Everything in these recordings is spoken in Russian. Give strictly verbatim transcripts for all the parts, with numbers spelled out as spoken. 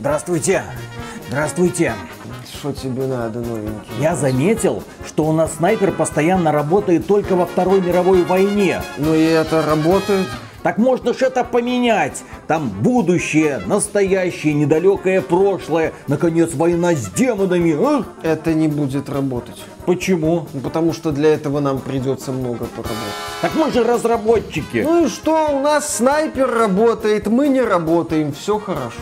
Здравствуйте! Здравствуйте! Что тебе надо, новенький? Я заметил, что у нас снайпер постоянно работает только во Второй мировой войне. Ну и это работает? Так можно же это поменять. Там будущее, настоящее, недалекое прошлое. Наконец, война с демонами. Ах! Это не будет работать. Почему? Потому что для этого нам придется много поработать. Так мы же разработчики. Ну и что? У нас снайпер работает, мы не работаем. Все хорошо.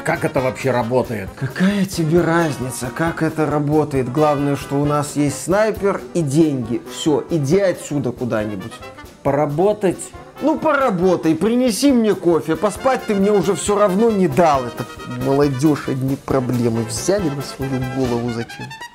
А как это вообще работает? Какая тебе разница, как это работает? Главное, что у нас есть снайпер и деньги. Все, иди отсюда куда-нибудь. Поработать? Ну, поработай, принеси мне кофе, поспать ты мне уже все равно не дал. Это молодежь, одни проблемы взяли на свою голову зачем-то.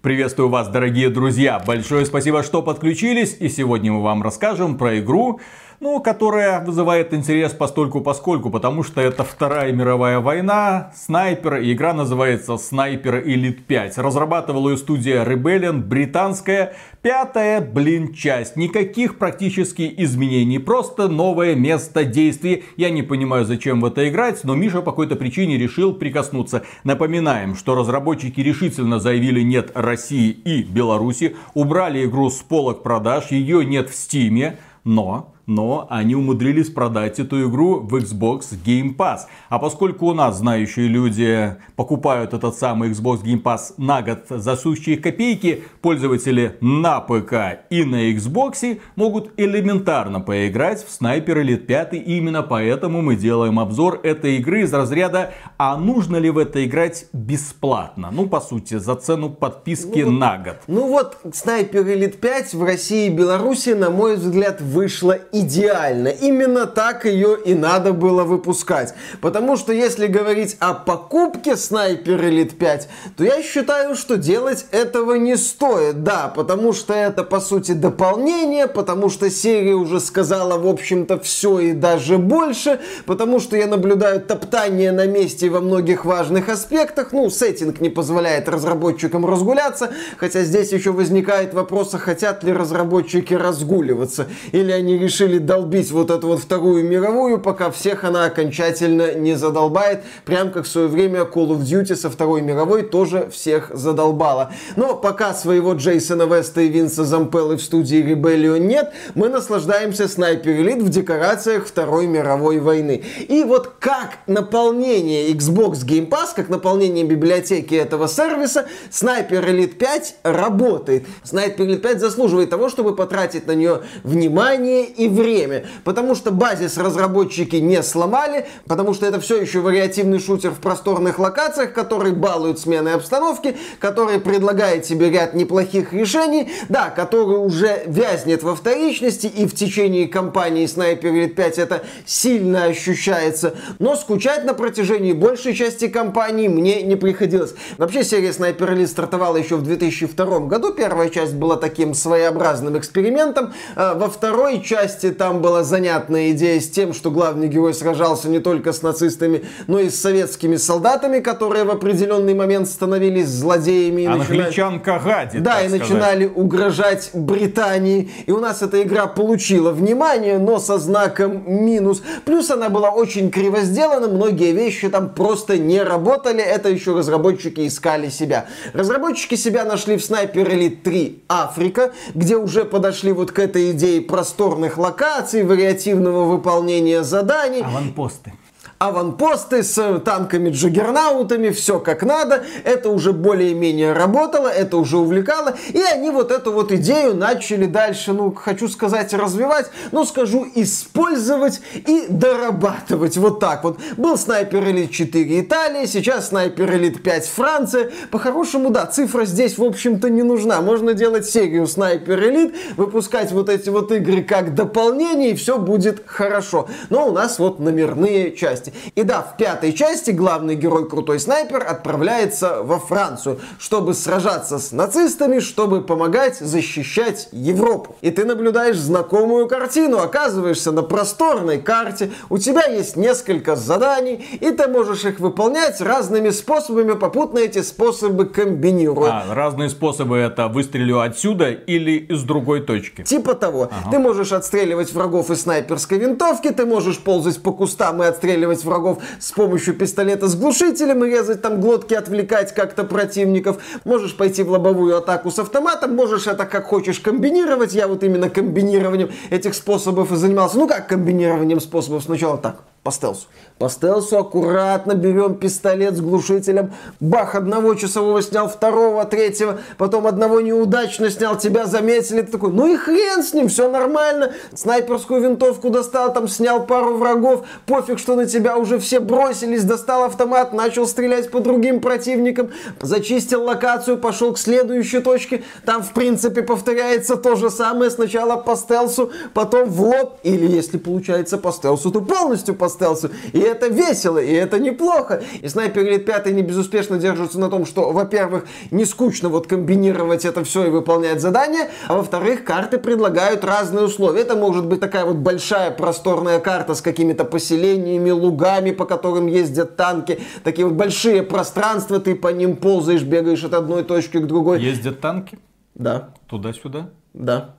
Приветствую вас, дорогие друзья. Большое спасибо, что подключились. И сегодня мы вам расскажем про игру, ну, которая вызывает интерес постольку-поскольку, потому что это Вторая мировая война, снайпер, и игра называется Sniper Elite пять. Разрабатывала ее студия Rebellion, британская, пятая, блин, часть. Никаких практически изменений, просто новое место действий. Я не понимаю, зачем в это играть, но Миша по какой-то причине решил прикоснуться. Напоминаем, что разработчики решительно заявили нет России и Беларуси, убрали игру с полок продаж, ее нет в Steam, но... Но они умудрились продать эту игру в Xbox Game Pass. А поскольку у нас знающие люди покупают этот самый Xbox Game Pass на год за сущие копейки, пользователи на ПК и на Xbox могут элементарно поиграть в Sniper Elite пять. И именно поэтому мы делаем обзор этой игры из разряда «А нужно ли в это играть бесплатно?» Ну, по сути, за цену подписки ну, на год. Ну вот, Sniper Elite пять в России и Беларуси, на мой взгляд, вышла и идеально. Именно так ее и надо было выпускать. Потому что если говорить о покупке Sniper Elite пять, то я считаю, что делать этого не стоит. Да, потому что это по сути дополнение, потому что серия уже сказала в общем-то все и даже больше, потому что я наблюдаю топтание на месте во многих важных аспектах. Ну, сеттинг не позволяет разработчикам разгуляться, хотя здесь еще возникает вопрос, а хотят ли разработчики разгуливаться. Или они решили долбить вот эту вот Вторую мировую, пока всех она окончательно не задолбает, прям как в свое время Call of Duty со Второй мировой тоже всех задолбала. Но пока своего Джейсона Веста и Винса Зампеллы в студии Rebellion нет, мы наслаждаемся Sniper Elite в декорациях Второй мировой войны. И вот как наполнение Xbox Game Pass, как наполнение библиотеки этого сервиса, Sniper Elite пять работает. Sniper Elite пять заслуживает того, чтобы потратить на нее внимание и время, потому что базис разработчики не сломали, потому что это все еще вариативный шутер в просторных локациях, который балует сменой обстановки, который предлагает себе ряд неплохих решений, да, который уже вязнет во вторичности, и в течение кампании Sniper Elite пять это сильно ощущается, но скучать на протяжении большей части кампании мне не приходилось. Вообще серия Sniper Elite стартовала еще в две тысячи втором году, первая часть была таким своеобразным экспериментом, а во второй части там была занятная идея с тем, что главный герой сражался не только с нацистами, но и с советскими солдатами, которые в определенный момент становились злодеями. И Англичанка начинали... гадит, да, и сказать. Начинали угрожать Британии. И у нас эта игра получила внимание, но со знаком минус. Плюс она была очень криво сделана, многие вещи там просто не работали. Это еще разработчики искали себя. Разработчики себя нашли в Sniper Elite три Африка, где уже подошли вот к этой идее просторных локаций, локаций, вариативного выполнения заданий. Аванпосты. Аванпосты с танками-джаггернаутами, все как надо, это уже более-менее работало, это уже увлекало, и они вот эту вот идею начали дальше, ну, хочу сказать, развивать, но скажу, использовать и дорабатывать, вот так вот. Был Sniper Elite четыре Италия, сейчас Sniper Elite пять Франция, по-хорошему, да, цифра здесь, в общем-то, не нужна, можно делать серию Sniper Elite, выпускать вот эти вот игры как дополнение, и все будет хорошо, но у нас вот номерные части. части. И да, в пятой части главный герой, крутой снайпер, отправляется во Францию, чтобы сражаться с нацистами, чтобы помогать защищать Европу. И ты наблюдаешь знакомую картину, оказываешься на просторной карте, у тебя есть несколько заданий, и ты можешь их выполнять разными способами, попутно эти способы комбинируя. А, разные способы — это выстрелю отсюда или из другой точки. Типа того. Ага. Ты можешь отстреливать врагов из снайперской винтовки, ты можешь ползать по кустам и отстреливать врагов с помощью пистолета с глушителем и резать там глотки, отвлекать как-то противников. Можешь пойти в лобовую атаку с автоматом, можешь это как хочешь комбинировать. Я вот именно комбинированием этих способов и занимался. Ну как комбинированием способов? Сначала так, по стелсу. По стелсу аккуратно берем пистолет с глушителем. Бах, одного часового снял, второго, третьего. Потом одного неудачно снял, тебя заметили. Ты такой, ну и хрен с ним, все нормально. Снайперскую винтовку достал, там снял пару врагов. Пофиг, что на тебя уже все бросились. Достал автомат, начал стрелять по другим противникам. Зачистил локацию, пошел к следующей точке. Там, в принципе, повторяется то же самое. Сначала по стелсу, потом в лоб. Или, если получается по стелсу, то полностью по стелсу. И это весело, и это неплохо. И Sniper Elite пять не безуспешно держится на том, что, во-первых, не скучно вот комбинировать это все и выполнять задания, а во-вторых, карты предлагают разные условия. Это может быть такая вот большая просторная карта с какими-то поселениями, лугами, по которым ездят танки. Такие вот большие пространства, ты по ним ползаешь, бегаешь от одной точки к другой. Ездят танки? Да. Туда-сюда? Да.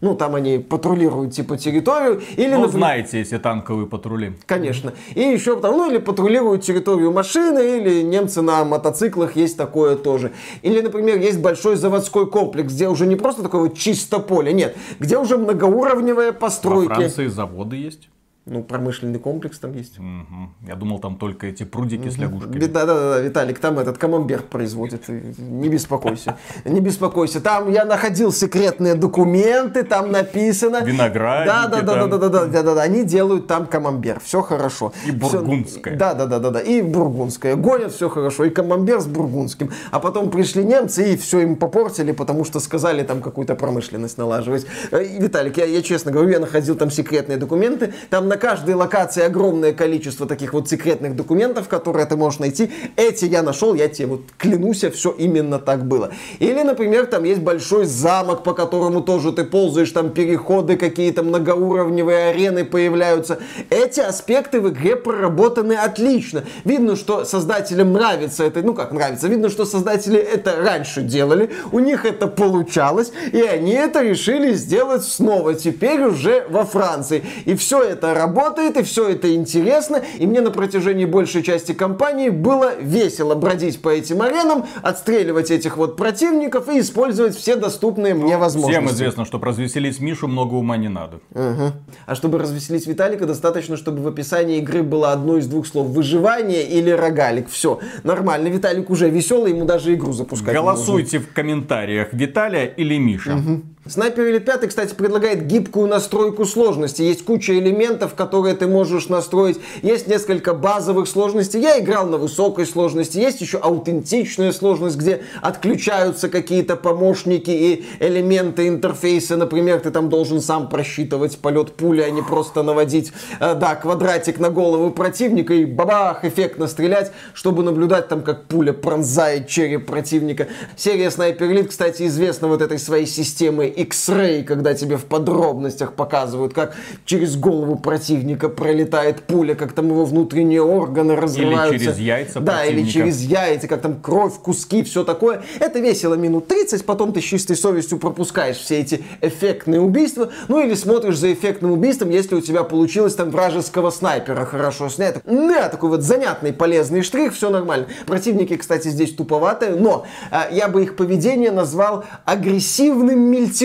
Ну, там они патрулируют, типа, территорию. Или, ну, например, знаете, если танковые патрули. Конечно. И еще там, ну, или патрулируют территорию машины, или немцы на мотоциклах, есть такое тоже. Или, например, есть большой заводской комплекс, где уже не просто такое вот чисто поле, нет. Где уже многоуровневые постройки. Во Франции заводы есть. Ну, промышленный комплекс там есть. Угу. Я думал, там только эти прудики, угу, с лягушками. Да-да-да, Виталик, там этот камамбер производит. Не беспокойся. Не беспокойся. Там я находил секретные документы, там написано. Виноградники. Да-да-да-да-да-да-да-да. Они делают там камамбер. Все хорошо. И бургундское. Да-да-да-да. И бургундское. Гонят, все хорошо. И камамбер с бургундским. А потом пришли немцы и все им попортили, потому что сказали там какую-то промышленность налаживать. Виталик, я, я честно говорю, я находил там секретные документы. Там на каждой локации огромное количество таких вот секретных документов, которые ты можешь найти. Эти я нашел, я тебе вот клянусь, все именно так было. Или, например, там есть большой замок, по которому тоже ты ползаешь, там переходы какие-то, многоуровневые арены появляются. Эти аспекты в игре проработаны отлично. Видно, что создателям нравится это, ну как нравится, видно, что создатели это раньше делали, у них это получалось, и они это решили сделать снова, теперь уже во Франции. И все это работает. Работает, и все это интересно, и мне на протяжении большей части кампании было весело бродить по этим аренам, отстреливать этих вот противников и использовать все доступные мне возможности. Всем известно, чтобы развеселить Мишу, много ума не надо. Угу. А чтобы развеселить Виталика, достаточно, чтобы в описании игры было одно из двух слов: выживание или рогалик. Все, нормально, Виталик уже веселый, ему даже игру запускать. Голосуйте в комментариях, Виталия или Миша. Угу. Sniper Elite пять, кстати, предлагает гибкую настройку сложности. Есть куча элементов, которые ты можешь настроить. Есть несколько базовых сложностей. Я играл на высокой сложности. Есть еще аутентичная сложность, где отключаются какие-то помощники и элементы интерфейса. Например, ты там должен сам просчитывать полет пули, а не просто наводить, да, квадратик на голову противника и бабах, эффектно стрелять, чтобы наблюдать там, как пуля пронзает череп противника. Серия Sniper Elite, кстати, известна вот этой своей системой Икс-Рэй, когда тебе в подробностях показывают, как через голову противника пролетает пуля, как там его внутренние органы разрываются. Или через яйца Да, противника. Или через яйца, как там кровь, куски, все такое. Это весело минут тридцать, потом ты с чистой совестью пропускаешь все эти эффектные убийства, ну или смотришь за эффектным убийством, если у тебя получилось там вражеского снайпера хорошо снять. Да, такой вот занятный, полезный штрих, все нормально. Противники, кстати, здесь туповатые, но а, я бы их поведение назвал агрессивным мельтешением.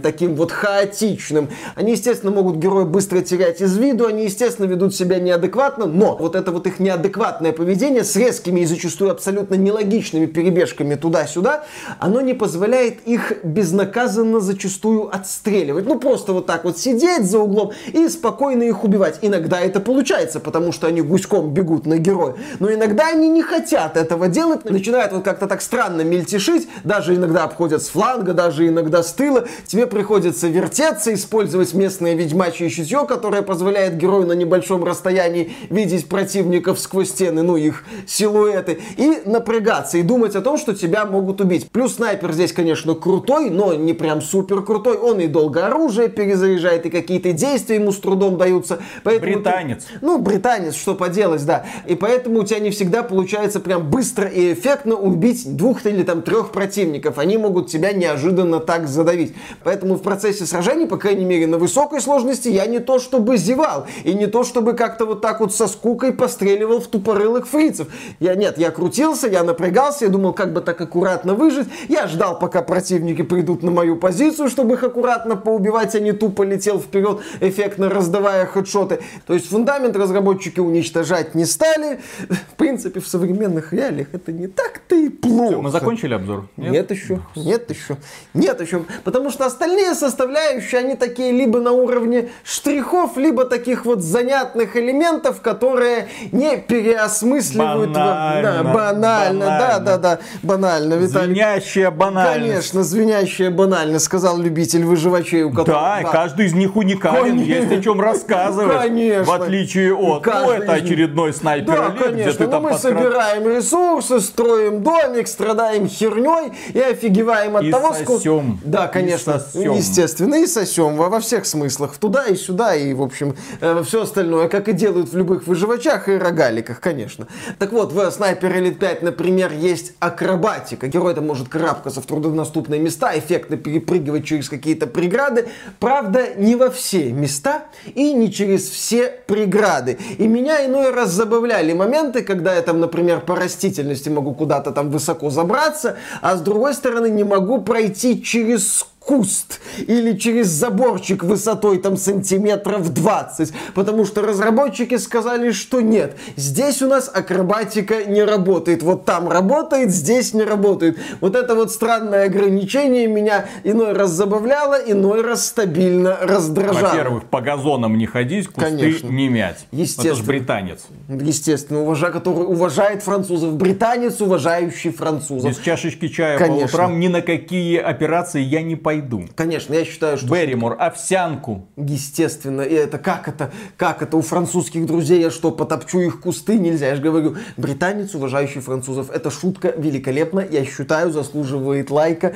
Таким вот хаотичным. Они, естественно, могут героя быстро терять из виду, они, естественно, ведут себя неадекватно, но вот это вот их неадекватное поведение с резкими и зачастую абсолютно нелогичными перебежками туда-сюда, оно не позволяет их безнаказанно зачастую отстреливать. Ну, просто вот так вот сидеть за углом и спокойно их убивать. Иногда это получается, потому что они гуськом бегут на героя, но иногда они не хотят этого делать, начинают вот как-то так странно мельтешить, даже иногда обходят с фланга, даже иногда с тыла. тыла, тебе приходится вертеться, использовать местное ведьмачье чутье, которое позволяет герою на небольшом расстоянии видеть противников сквозь стены, ну их силуэты, и напрягаться, и думать о том, что тебя могут убить. Плюс снайпер здесь, конечно, крутой, но не прям супер крутой, он и долго оружие перезаряжает, и какие-то действия ему с трудом даются. Поэтому британец. Ты, ну, британец, что поделать, да. И поэтому у тебя не всегда получается прям быстро и эффектно убить двух или там трех противников. Они могут тебя неожиданно так задавить. Поэтому в процессе сражений, по крайней мере, на высокой сложности я не то чтобы зевал, и не то чтобы как-то вот так вот со скукой постреливал в тупорылых фрицев. Я, нет, я крутился, я напрягался, я думал, как бы так аккуратно выжить. Я ждал, пока противники придут на мою позицию, чтобы их аккуратно поубивать, а не тупо летел вперед, эффектно раздавая хедшоты. То есть фундамент разработчики уничтожать не стали. В принципе, в современных реалиях это не так-то и плохо. Все, мы закончили обзор? Нет? Нет еще, нет еще, нет еще. Потому что остальные составляющие, они такие либо на уровне штрихов, либо таких вот занятных элементов, которые не переосмысливают... Банально. Да, банально, банально. Да, да, да, банально. Виталий. Звенящая банальность. Конечно, звенящая банальность, сказал любитель выживачей, у которых... Да, да, каждый из них уникален, конечно. Есть о чем рассказывать. Конечно. В отличие от... Каждый... Ну, это очередной Снайпер Элит, да, где ты там... Мы подкрад... собираем ресурсы, строим домик, страдаем херней и офигеваем от и того, сосем. Сколько... Да, конечно, и естественно, и сосем во, во всех смыслах, туда и сюда, и, в общем, э, все остальное, как и делают в любых выживачах и рогаликах, конечно. Так вот, в Sniper Elite пять, например, есть акробатика. Герой там может карабкаться в труднодоступные места, эффектно перепрыгивать через какие-то преграды. Правда, не во все места и не через все преграды. И меня иной раз забавляли моменты, когда я там, например, по растительности могу куда-то там высоко забраться, а с другой стороны не могу пройти через куст или через заборчик высотой там сантиметров двадцать, потому что разработчики сказали, что нет, здесь у нас акробатика не работает, вот там работает, здесь не работает. Вот это вот странное ограничение меня иной раз забавляло, иной раз стабильно раздражало. Во-первых, по газонам не ходить, кусты конечно. Не мять. Естественно. Это же британец. Естественно, уважа, который уважает французов. Британец, уважающий французов. Без чашечки чая конечно. По утрам ни на какие операции я не пойду. Иду. Конечно, я считаю, что... Берримор, овсянку. Естественно, и это как это, как это у французских друзей, я что, потопчу их кусты? Нельзя, я же говорю, британец, уважающий французов. Эта шутка великолепна, я считаю, заслуживает лайка.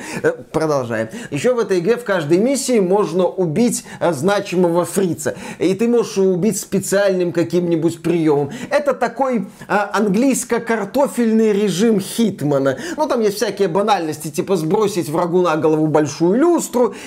Продолжаем. Еще в этой игре в каждой миссии можно убить значимого фрица. И ты можешь его убить специальным каким-нибудь приемом. Это такой а, английско-картофельный режим Хитмана. Ну, там есть всякие банальности, типа сбросить врагу на голову большую люстру,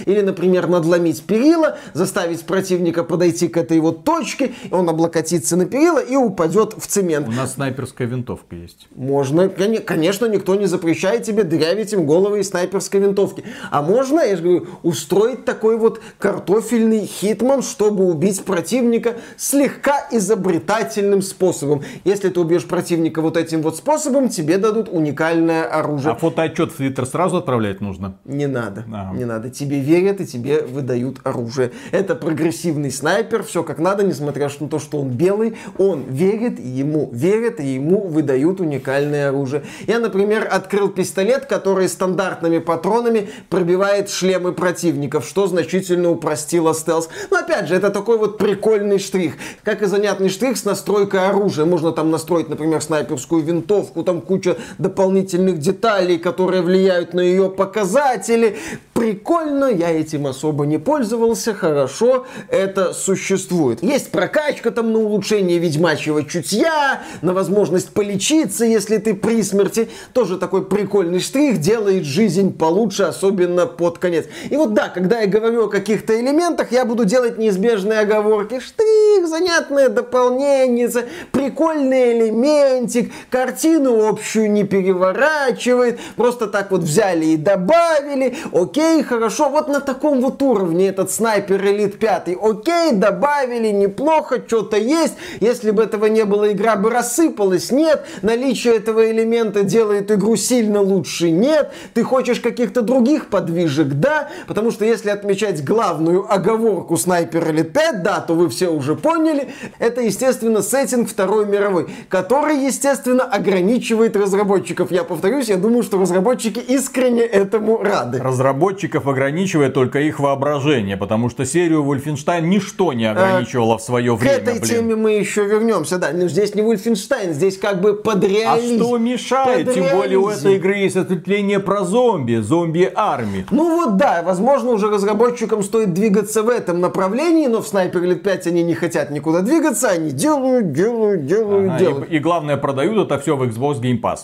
или, например, надломить перила, заставить противника подойти к этой вот точке, он облокотится на перила и упадет в цемент. У нас снайперская винтовка есть. Можно, конечно, никто не запрещает тебе дырявить им головы из снайперской винтовки. А можно, я же говорю, устроить такой вот картофельный хитман, чтобы убить противника слегка изобретательным способом. Если ты убьешь противника вот этим вот способом, тебе дадут уникальное оружие. А фотоотчет в Твиттер сразу отправлять нужно? Не надо. А. Не надо. Надо. Тебе верят и тебе выдают оружие. Это прогрессивный снайпер, все как надо, несмотря на то, что он белый, он верит, и ему верят, и ему выдают уникальное оружие. Я, например, открыл пистолет, который стандартными патронами пробивает шлемы противников, что значительно упростило стелс. Но опять же, это такой вот прикольный штрих. Как и занятный штрих с настройкой оружия. Можно там настроить, например, снайперскую винтовку, там куча дополнительных деталей, которые влияют на ее показатели. Прикольно, я этим особо не пользовался, хорошо, это существует. Есть прокачка там на улучшение ведьмачьего чутья, на возможность полечиться, если ты при смерти. Тоже такой прикольный штрих, делает жизнь получше, особенно под конец. И вот да, когда я говорю о каких-то элементах, я буду делать неизбежные оговорки. Штрих, занятное дополнение, прикольный элементик, картину общую не переворачивает, просто так вот взяли и добавили, окей. Хорошо, вот на таком вот уровне этот Sniper Elite пять. Окей, добавили, неплохо, что-то есть. Если бы этого не было, игра бы рассыпалась. Нет. Наличие этого элемента делает игру сильно лучше. Нет. Ты хочешь каких-то других подвижек? Да. Потому что если отмечать главную оговорку Sniper Elite пять, да, то вы все уже поняли. Это, естественно, сеттинг Второй мировой, который, естественно, ограничивает разработчиков. Я повторюсь, я думаю, что разработчики искренне этому рады. Разработчики разработчиков, ограничивая только их воображение, потому что серию Wolfenstein ничто не ограничивало а, в свое время. К этой блин. теме мы еще вернемся, да, но здесь не Wolfenstein, здесь как бы подреализм. А что мешает, под тем более у этой игры есть ответвление про зомби, зомби армии. Ну вот да, возможно, уже разработчикам стоит двигаться в этом направлении, но в Sniper Elite пять они не хотят никуда двигаться, они делают, делают, делают, ага, делают. И, и главное, продают это все в Xbox Game Pass.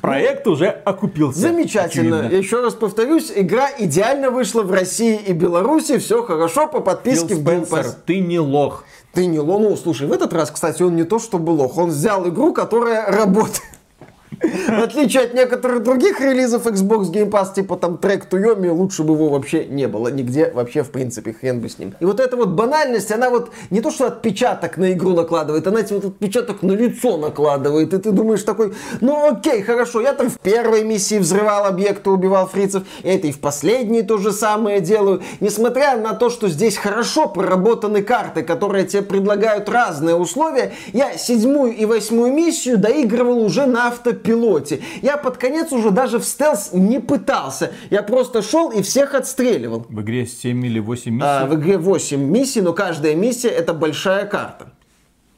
Проект ну, уже окупился. Замечательно. Очевидно. Еще раз повторюсь, игра идеально вышла в России и Беларуси. Все хорошо по подписке в Game Pass. Ты не лох. Ты не лох. Ну, слушай, в этот раз, кстати, он не то чтобы лох. Он взял игру, которая работает. В отличие от некоторых других релизов Xbox Game Pass, типа там Track to Yomi, лучше бы его вообще не было. Нигде вообще, в принципе, хрен бы с ним. И вот эта вот банальность, она вот не то, что отпечаток на игру накладывает, она тебе вот отпечаток на лицо накладывает. И ты думаешь такой, ну окей, хорошо, я там в первой миссии взрывал объекты, убивал фрицев, я это и в последней то же самое делаю. Несмотря на то, что здесь хорошо проработаны карты, которые тебе предлагают разные условия, я седьмую и восьмую миссию доигрывал уже на автопилоте. Пилоте. Я под конец уже даже в стелс не пытался. Я просто шел и всех отстреливал. В игре семь или восемь миссий? А, в игре восемь миссий, но каждая миссия это большая карта.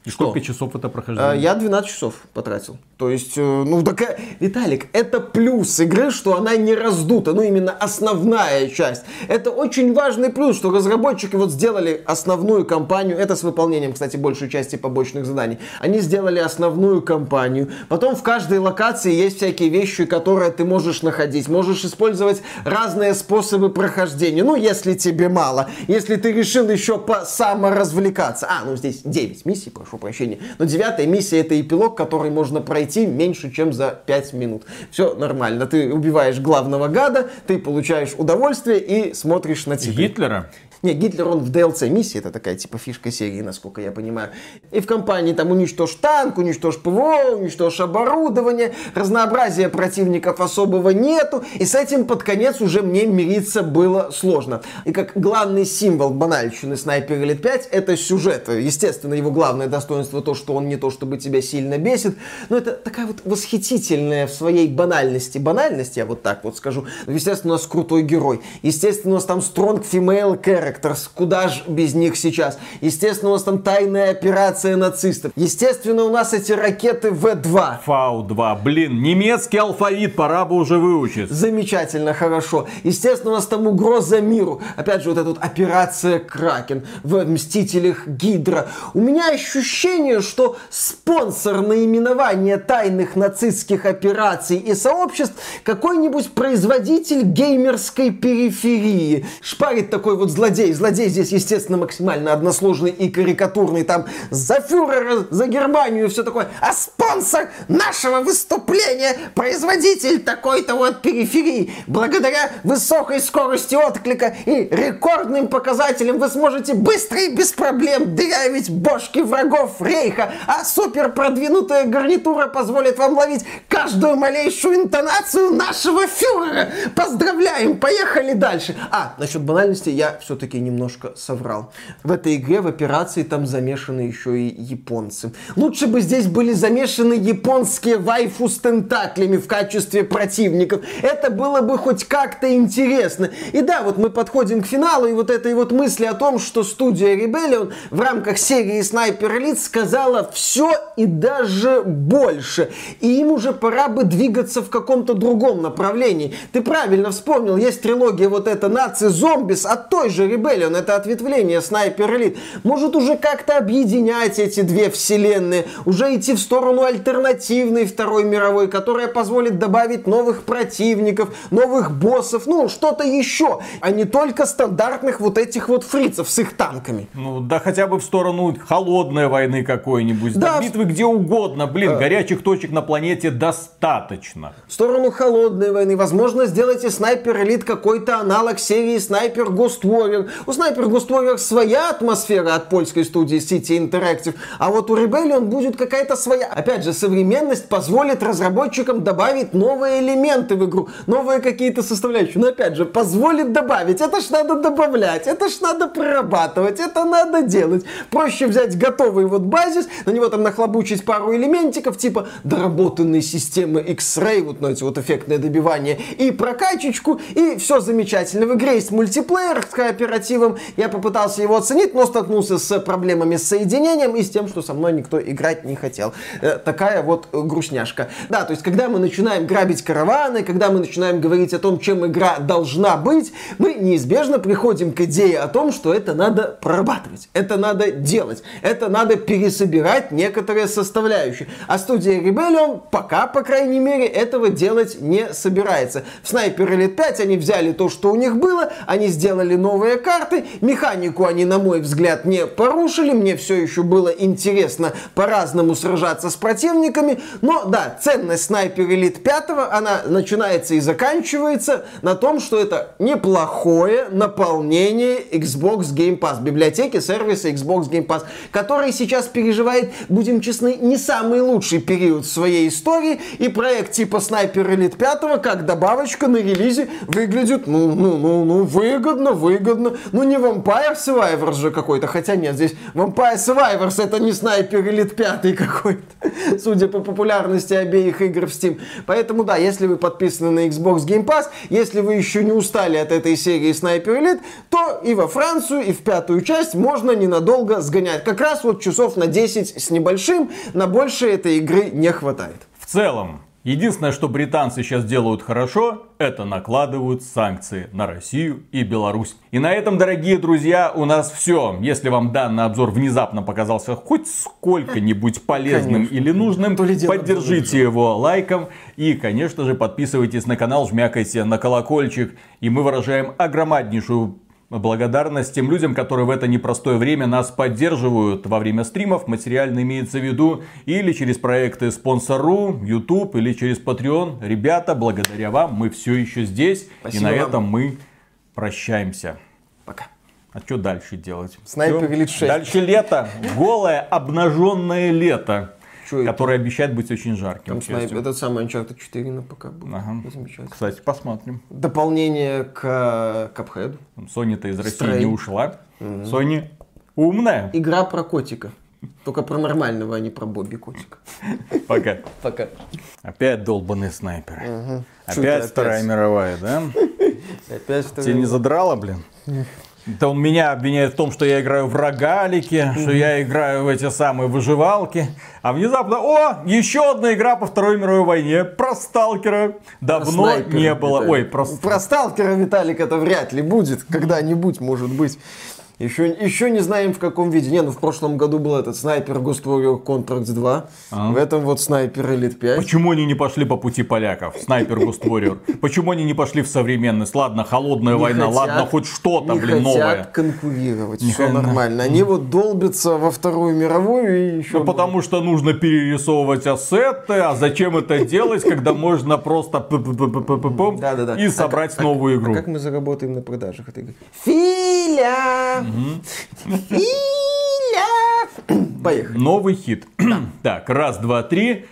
И что? Сколько часов это прохождение? А, я двенадцать часов потратил. То есть, ну так, Виталик, это плюс игры, что она не раздута. Ну, именно основная часть. Это очень важный плюс, что разработчики вот сделали основную кампанию. Это с выполнением, кстати, большей части побочных заданий. Они сделали основную кампанию. Потом в каждой локации есть всякие вещи, которые ты можешь находить. Можешь использовать разные способы прохождения. Ну, если тебе мало. Если ты решил еще саморазвлекаться. А, ну здесь девять миссий, прошу прощения. Но девятая миссия это эпилог, который можно пройти меньше, чем за пять минут. Все нормально. Ты убиваешь главного гада, ты получаешь удовольствие и смотришь на титры. Гитлера? Не, Гитлер, он в ди эл си миссии, это такая типа фишка серии, насколько я понимаю. И в кампании там уничтожь танк, уничтожь ПВО, уничтожь оборудование, разнообразия противников особого нету, и с этим под конец уже мне мириться было сложно. И как главный символ банальщины Sniper Elite пять, это сюжет. Естественно, его главное достоинство то, что он не то чтобы тебя сильно бесит, но это такая вот восхитительная в своей банальности, банальность, я вот так вот скажу. Естественно, у нас крутой герой. Естественно, у нас там strong female character. Куда же без них сейчас? Естественно, у нас там тайная операция нацистов. Естественно, у нас эти ракеты вэ два. эф два. Блин, немецкий алфавит, пора бы уже выучить. Замечательно, хорошо. Естественно, у нас там угроза миру. Опять же, вот эта вот операция Кракен в Мстителях Гидра. У меня ощущение, что спонсор наименования тайных нацистских операций и сообществ какой-нибудь производитель геймерской периферии. Шпарит такой вот злодей. Злодей здесь, естественно, максимально односложный и карикатурный. Там за фюрера, за Германию, все такое. А спонсор нашего выступления, производитель такой-то вот периферии. Благодаря высокой скорости отклика и рекордным показателям вы сможете быстро и без проблем дырявить бошки врагов рейха. А супер продвинутая гарнитура позволит вам ловить каждую малейшую интонацию нашего фюрера. Поздравляем, поехали дальше. А, насчет банальности я все-таки немножко соврал. В этой игре в операции там замешаны еще и японцы. Лучше бы здесь были замешаны японские вайфу с тентаклями в качестве противников. Это было бы хоть как-то интересно. И да, вот мы подходим к финалу, и вот этой вот мысли о том, что студия Rebellion в рамках серии Sniper Elite сказала все и даже больше. И им уже пора бы двигаться в каком-то другом направлении. Ты правильно вспомнил, есть трилогия вот эта «Наци-зомбис» от той же Rebellion, это ответвление Sniper Elite. Может уже как-то объединять эти две вселенные, уже идти в сторону альтернативной Второй мировой, которая позволит добавить новых противников, новых боссов, ну что-то еще, а не только стандартных вот этих вот фрицев с их танками. Ну да хотя бы в сторону холодной войны какой-нибудь, да, да битвы где угодно, блин, а... горячих точек на планете достаточно. В сторону холодной войны, возможно сделайте Sniper Elite какой-то аналог серии Sniper Ghost Warrior Rebellion. У Sniper Ghost Warrior своя атмосфера от польской студии City Interactive, а вот у Rebellion будет какая-то своя. Опять же, современность позволит разработчикам добавить новые элементы в игру, новые какие-то составляющие. Но опять же, позволит добавить. Это ж надо добавлять, это ж надо прорабатывать, это надо делать. Проще взять готовый вот базис, на него там нахлобучить пару элементиков, типа доработанной системы X-Ray, вот ну, эти вот эффектное добивание, и прокачечку, и все замечательно. В игре есть мультиплеер с кооперативом. Я попытался его оценить, но столкнулся с проблемами с соединением и с тем, что со мной никто играть не хотел. Э, такая вот грустняшка. Да, то есть, когда мы начинаем грабить караваны, когда мы начинаем говорить о том, чем игра должна быть, мы неизбежно приходим к идее о том, что это надо прорабатывать, это надо делать, это надо пересобирать некоторые составляющие. А студия Rebellion пока, по крайней мере, этого делать не собирается. В Sniper Elite пять они взяли то, что у них было, они сделали новые карты, механику они, на мой взгляд, не порушили, мне все еще было интересно по-разному сражаться с противниками, но да, ценность Sniper Elite пять, она начинается и заканчивается на том, что это неплохое наполнение Xbox Game Pass, библиотеки сервиса Xbox Game Pass, который сейчас переживает, будем честны, не самый лучший период в своей истории, и проект типа Sniper Elite пять как добавочка на релизе выглядит, ну, ну, ну, ну, выгодно, выгодно, ну, не Vampire Survivors же какой-то, хотя нет, здесь Vampire Survivors это не Sniper Elite пять какой-то, судя по популярности обеих игр в Steam, поэтому да, если вы подписаны на Xbox Game Pass, если вы еще не устали от этой серии Sniper Elite, то и во Францию, и в пятую часть можно ненадолго сгонять, как раз вот часов на десять с небольшим, на больше этой игры не хватает. В целом, единственное, что британцы сейчас делают хорошо, это накладывают санкции на Россию и Беларусь. И на этом, дорогие друзья, у нас все. Если вам данный обзор внезапно показался хоть сколько-нибудь полезным, конечно, или нужным, поддержите его лайком. И, конечно же, подписывайтесь на канал, жмякайте на колокольчик. И мы выражаем огромнейшую благодарность тем людям, которые в это непростое время нас поддерживают во время стримов, материально имеется в виду, или через проекты спонсору, YouTube, или через Patreon. Ребята, благодаря вам мы все еще здесь. Спасибо. И на этом вам мы прощаемся. Пока. А что дальше делать? Снайпер Элит шесть. Дальше лето. Голое, обнаженное лето. Что которое это? Обещает быть очень жарким. Это самый Uncharted четыре на ПК будет. Ага. Кстати, посмотрим. Дополнение к Cuphead. Sony-то из России Стрей. не ушла. Mm-hmm. Sony умная. Игра про котика. Только про нормального, а не про Бобби котика. Пока. Пока. Опять долбанные снайперы. Опять Вторая мировая, да? Тебе не задрало, блин? Это он меня обвиняет в том, что я играю в рогалики, mm-hmm. что я играю в эти самые выживалки. А внезапно, о, еще одна игра по Второй мировой войне про сталкера давно про не было. Виталик. Ой, про... про сталкера, Виталик, это вряд ли будет. Когда-нибудь, может быть. Еще, еще не знаем в каком виде. Не, ну в прошлом году был этот Sniper Ghost Warrior Contracts два. А-а-а. В этом вот Sniper Elite пять. Почему они не пошли по пути поляков? Sniper Ghost Warrior. Почему они не пошли в современность? Ладно, холодная не война, хотят, ладно, хоть что-то, блин, новое. Не хотят конкурировать, не все хрена. Нормально. Они вот долбятся во Вторую мировую и еще... Ну будет. Потому что нужно перерисовывать ассеты, а зачем это делать, когда можно просто и собрать новую игру. Как мы заработаем на продажах этой игры? Филя! Поехали. Новый хит. Так, раз, два, три.